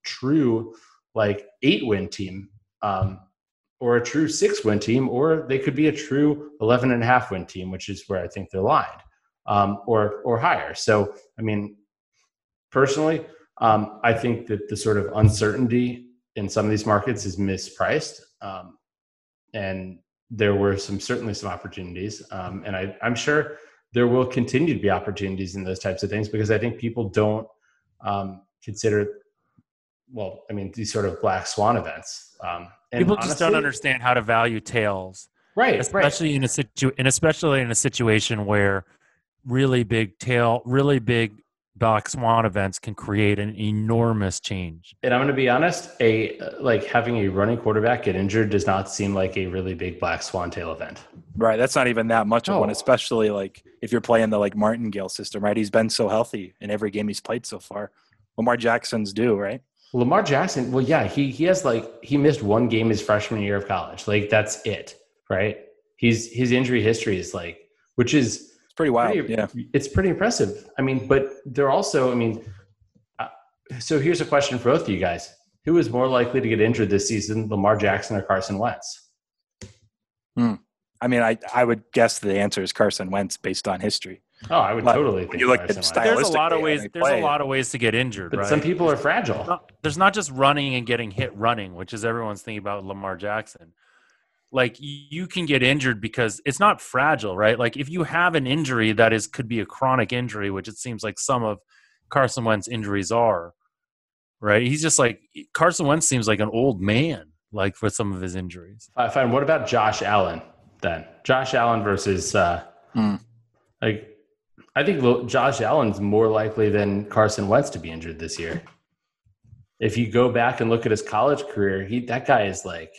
true, like 8-win team, or a true 6-win team, or they could be a true 11.5-win team, which is where I think they're lined, or higher. So, I mean, personally, I think that the sort of uncertainty in some of these markets is mispriced. And there were certainly some opportunities. And I'm sure there will continue to be opportunities in those types of things, because I think people don't consider, well, I mean, these sort of black swan events. And people honestly just don't understand how to value tails, right? Especially in a situation where really big black swan events can create an enormous change. And I'm going to be honest, having a running quarterback get injured does not seem like a really big black swan tail event. Right, that's not even that much of one, especially like if you're playing the like Martingale system, right? He's been so healthy in every game he's played so far. Lamar Jackson's due, right? Lamar Jackson, well, yeah, he missed one game his freshman year of college. Like, that's it, right? His injury history is it's pretty wild. It's pretty impressive. I mean, but they're also, so here's a question for both of you guys. Who is more likely to get injured this season, Lamar Jackson or Carson Wentz? I mean, I would guess the answer is Carson Wentz based on history. Oh, I would totally think there's a lot of ways. There's a lot of ways to get injured, but right? Some people are fragile. There's not just running and getting hit running, which is everyone's thinking about Lamar Jackson. Like, you can get injured because it's not fragile, right? Like, if you have an injury that could be a chronic injury, which it seems like some of Carson Wentz injuries are, right? He's just like, Carson Wentz seems like an old man, like, for some of his injuries. Fine. What about Josh Allen then? Josh Allen versus I think Josh Allen's more likely than Carson Wentz to be injured this year. If you go back and look at his college career, that guy is like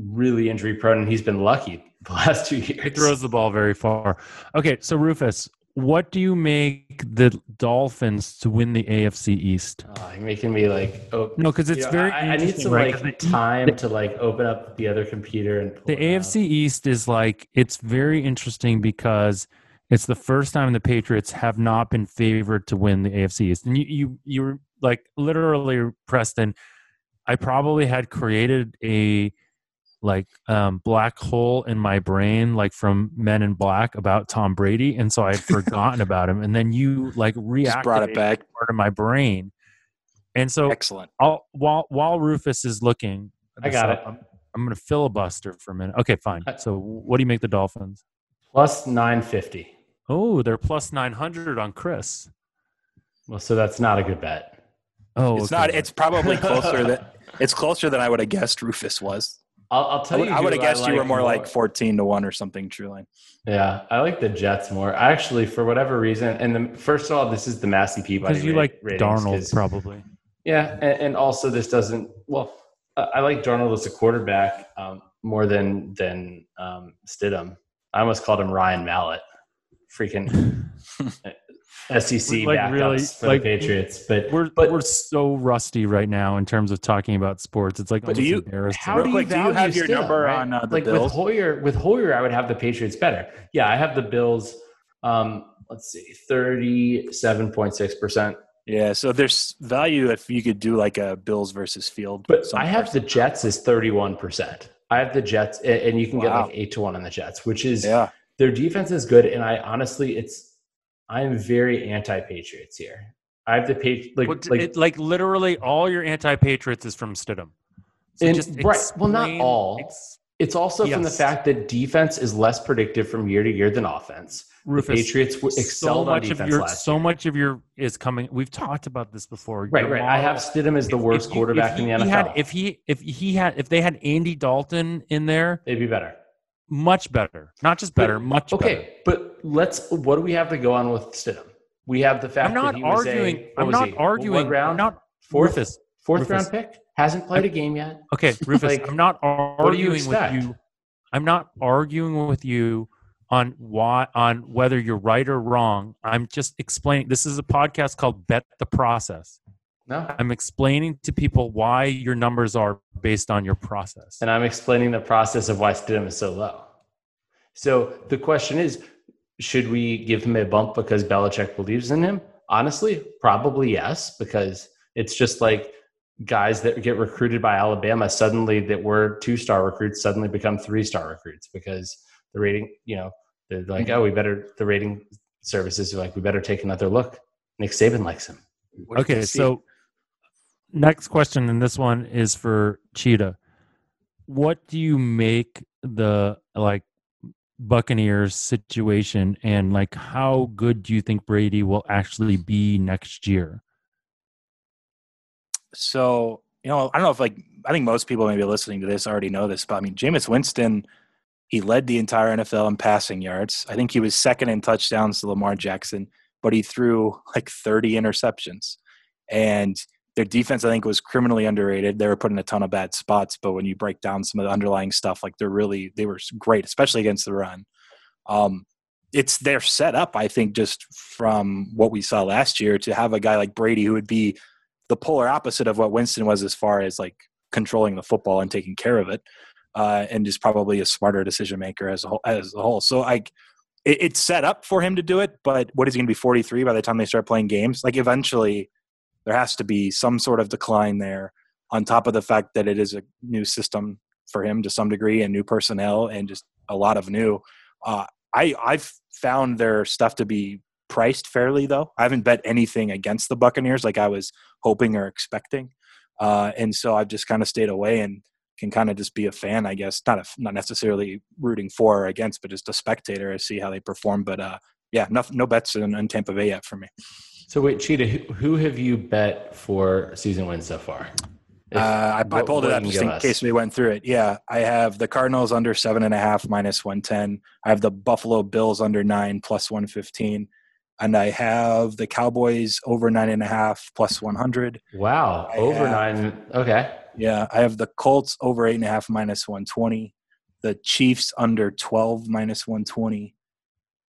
really injury prone, and he's been lucky the last 2 years. He throws the ball very far. Okay, so Rufus, what do you make the Dolphins to win the AFC East? You're making me no, because it's very. I need some time to open up the other computer and pull the AFC East is it's very interesting because it's the first time the Patriots have not been favored to win the AFC East. And you were literally, Preston, I probably had created a black hole in my brain, from Men in Black about Tom Brady. And so I had forgotten about him. And then you reactivated brought it back. Part of my brain. And so excellent. While Rufus is looking, I got it. I'm going to filibuster for a minute. Okay, fine. So what do you make the Dolphins? Plus 950. Oh, they're plus 900 on Chris. Well, so that's not a good bet. Oh, it's okay. Not. It's probably closer than I would have guessed. Rufus was. I'll tell you. I would have guessed you were more like 14-1 or something. Truly. Yeah, I like the Jets more. I actually, for whatever reason, and first of all, this is the Massey Peabody. Because you like Darnold, probably. Yeah, and also this doesn't. Well, I like Darnold as a quarterback more than Stidham. I almost called him Ryan Mallett, freaking SEC backups for the Patriots. But we're so rusty right now in terms of talking about sports. It's like, embarrassing. How do you have your number on the Bills? With Hoyer, I would have the Patriots better. Yeah, I have the Bills. 37.6%. Yeah, so there's value if you could do a Bills versus Field. But I have the Jets as 31%. I have the Jets, and you can get 8-1 on the Jets, which is their defense is good. And I honestly, I'm very anti-Patriots here. I have the literally all your anti-Patriots is from Stidham. So not all. It's also from the fact that defense is less predictive from year to year than offense. Rufus, the Patriots excelled on defense last year. So much of your is coming. We've talked about this before. Right. I have Stidham as the worst quarterback in the NFL. If they had Andy Dalton in there, they'd be better. Much better. Not just better, much better. Okay, but let's, what do we have to go on with Stidham? We have the fact that he was a, I'm not arguing. I'm not arguing. Fourth round pick? Hasn't played a game yet. Okay, Rufus, like, I'm not arguing with you. I'm not arguing with you on why, on whether you're right or wrong. I'm just explaining. This is a podcast called Bet the Process. No. I'm explaining to people why your numbers are based on your process. And I'm explaining the process of why Stidham is so low. So the question is, should we give him a bump because Belichick believes in him? Honestly, probably yes, because it's just like guys that get recruited by Alabama suddenly that were 2-star recruits suddenly become 3-star recruits because the rating, you know, they're like, oh, we better, the rating services are like, we better take another look. Nick Saban likes him. Okay, so next question, and this one is for Cheetah. What do you make the like Buccaneers situation, and like how good do you think Brady will actually be next year? So, you know, I don't know if like, I think most people maybe listening to this already know this, but I mean, Jameis Winston, he led the entire NFL in passing yards. I think he was second in touchdowns to Lamar Jackson, but he threw like 30 interceptions. And their defense, I think, was criminally underrated. They were put in a ton of bad spots, but when you break down some of the underlying stuff, like they're really, they were great, especially against the run. It's their setup, I think, just from what we saw last year, to have a guy like Brady who would be the polar opposite of what Winston was as far as like controlling the football and taking care of it, and just probably a smarter decision maker as a whole. So it's set up for him to do it, but what is he going to be, 43 by the time they start playing games? Like eventually there has to be some sort of decline there, on top of the fact that it is a new system for him to some degree and new personnel and just a lot of new. I've found their stuff to be priced fairly, though. I haven't bet anything against the Buccaneers like I was hoping or expecting. And so I've just kind of stayed away and can kind of just be a fan, I guess, not necessarily rooting for or against, but just a spectator and see how they perform. But yeah, no bets in Tampa Bay yet for me. So wait, Cheetah, who have you bet for season win so far? I pulled it up just in case we went through it. Yeah, I have the Cardinals under 7.5 minus 110. I have the Buffalo Bills under 9 plus 115. And I have the Cowboys over 9.5 plus 100. Wow, over 9. Okay. Yeah, I have the Colts over 8.5 minus 120. The Chiefs under 12 minus 120.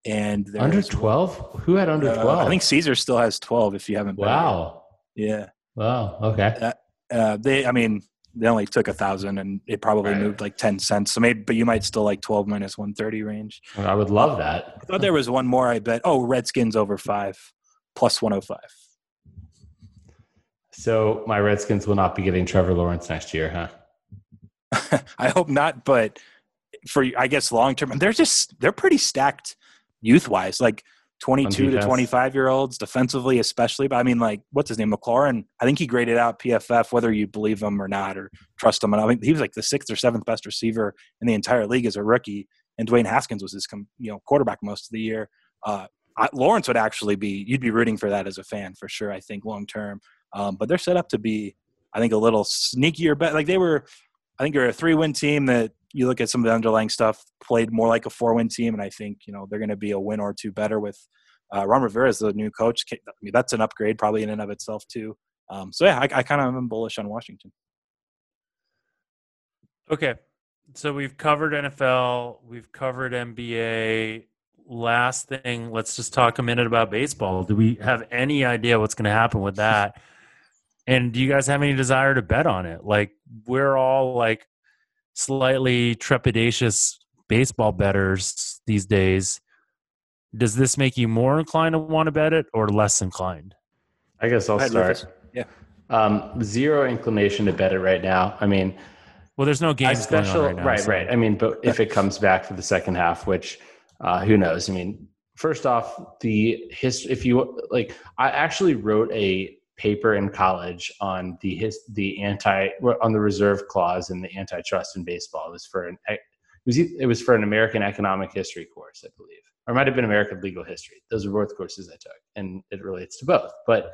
And under 12? Who had under 12? I think Caesar still has 12 if you haven't bet. Wow. Yeah. Wow, okay. They only took 1,000 and it probably moved like 10 cents. So maybe, but you might still like 12 minus 130 range. I would love that. I thought there was one more I bet. Oh, Redskins over 5 plus 105. So my Redskins will not be getting Trevor Lawrence next year, huh? I hope not, but for, I guess, long-term, they're pretty stacked youth-wise, like 22 to 25-year-olds defensively especially. But I mean, like, what's his name, McLaurin? I think he graded out PFF, whether you believe him or not or trust him. And I mean, he was like the 6th or 7th best receiver in the entire league as a rookie, and Dwayne Haskins was his quarterback most of the year. Lawrence would actually be – you'd be rooting for that as a fan for sure, I think, long-term. But they're set up to be, I think, a little sneakier. But like they were – I think they're a 3-win team that – you look at some of the underlying stuff, played more like a 4-win team, and I think, they're going to be a win or two better with Ron Rivera as the new coach. I mean, that's an upgrade probably in and of itself too. So, yeah, I kind of am bullish on Washington. Okay, so we've covered NFL. We've covered NBA. Last thing, let's just talk a minute about baseball. Do we have any idea what's going to happen with that? And do you guys have any desire to bet on it? Like, we're all like, slightly trepidatious baseball bettors these days. Does this make you more inclined to want to bet it or less inclined? I guess I'll start. Yeah. Zero inclination to bet it right now. I mean, well, there's no games going on right now. Right. I mean, but if it comes back for the second half, which who knows? I mean, first off, the history. If you like, I actually wrote a paper in college on the reserve clause and the antitrust in baseball. It was for an American economic history course, I believe, or it might have been American legal history. Those were both courses I took, and it relates to both. But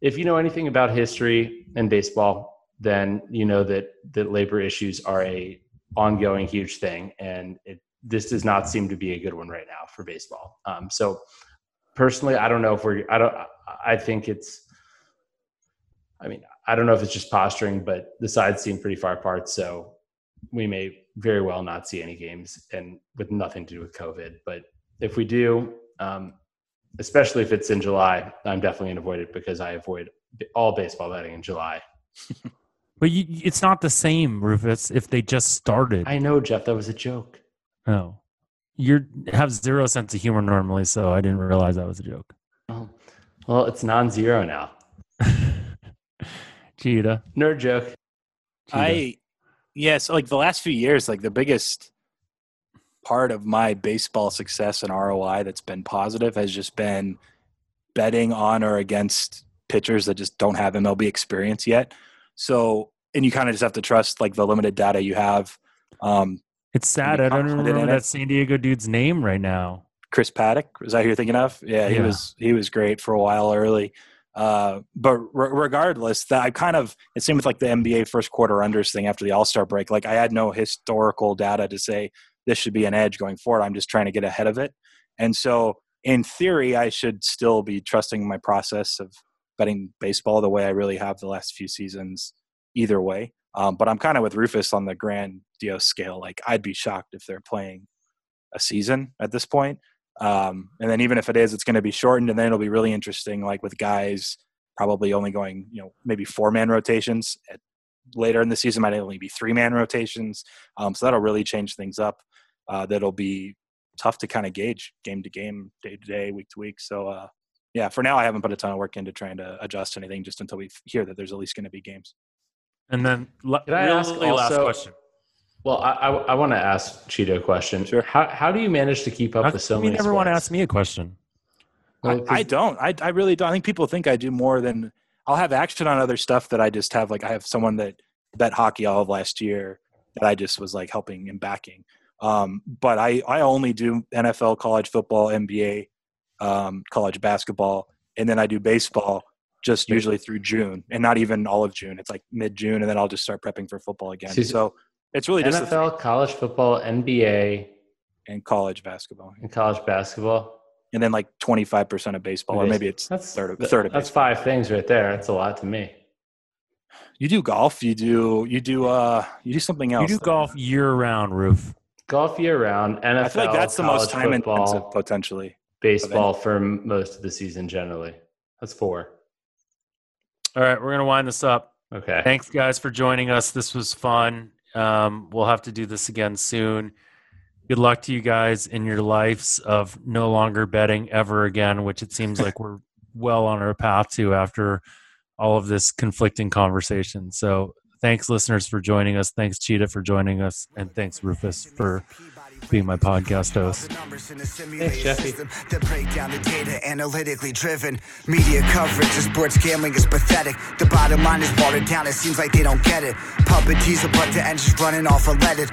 if you know anything about history and baseball, then you know that labor issues are a ongoing huge thing. And this does not seem to be a good one right now for baseball. So personally, I don't know if we're, I don't know if it's just posturing, but the sides seem pretty far apart. So we may very well not see any games, and with nothing to do with COVID. But if we do, especially if it's in July, I'm definitely going to avoid it because I avoid all baseball betting in July. But it's not the same, Rufus, if they just started. I know, Jeff. That was a joke. Oh. You have zero sense of humor normally, so I didn't realize that was a joke. Oh. Well, it's non-zero now. Cheetah. Nerd joke. Cheetah. So the last few years, the biggest part of my baseball success and ROI that's been positive has just been betting on or against pitchers that just don't have MLB experience yet. So, and you kind of just have to trust the limited data you have. It's sad. I don't remember that San Diego dude's name right now. Chris Paddock. Is that who you're thinking of? Yeah. He was great for a while early. But regardless, that I kind of, it seemed with the NBA first quarter unders thing after the All-Star break, I had no historical data to say this should be an edge going forward. I'm just trying to get ahead of it. And so in theory, I should still be trusting my process of betting baseball the way I really have the last few seasons either way. But I'm kind of with Rufus on the grandiose scale. I'd be shocked if they're playing a season at this point. And then even if it is, it's going to be shortened, and then it'll be really interesting, with guys probably only going, maybe 4-man rotations. Later in the season might only be 3-man rotations. So that'll really change things up. That'll be tough to kind of gauge game to game, day to day, week to week. So, for now I haven't put a ton of work into trying to adjust anything just until we hear that there's at least going to be games. And then last question. Well, I want to ask Cheeto a question. Sure. How do you manage to keep up with so many sports? You never want to ask me a question. Well, I don't. I really don't. I think people think I do more than – I'll have action on other stuff that I just have. I have someone that bet hockey all of last year that I just was helping and backing. But I only do NFL, college football, NBA, college basketball, and then I do baseball just usually through June, and not even all of June. It's mid-June, and then I'll just start prepping for football again. So – it's really just NFL, college football, NBA, and college basketball. And then 25% of baseball, or maybe it's a third of that's baseball. 5 things right there. That's a lot to me. You do golf. You do something else. You do golf year round, Roof. Golf year round. NFL. I feel that's the most time intensive potentially. Baseball for most of the season generally. That's 4. All right, we're gonna wind this up. Okay. Thanks guys for joining us. This was fun. We'll have to do this again soon. Good luck to you guys in your lives of no longer betting ever again, which it seems like we're well on our path to after all of this conflicting conversation. So thanks listeners for joining us. Thanks Cheetah for joining us. And thanks Rufus for being my podcast host. Thanks, Jeffy. To break down the data analytically driven. Media coverage of sports gambling is pathetic. The bottom line is watered down. It seems like they don't get it. Puppeteers are but the engines running off unleaded.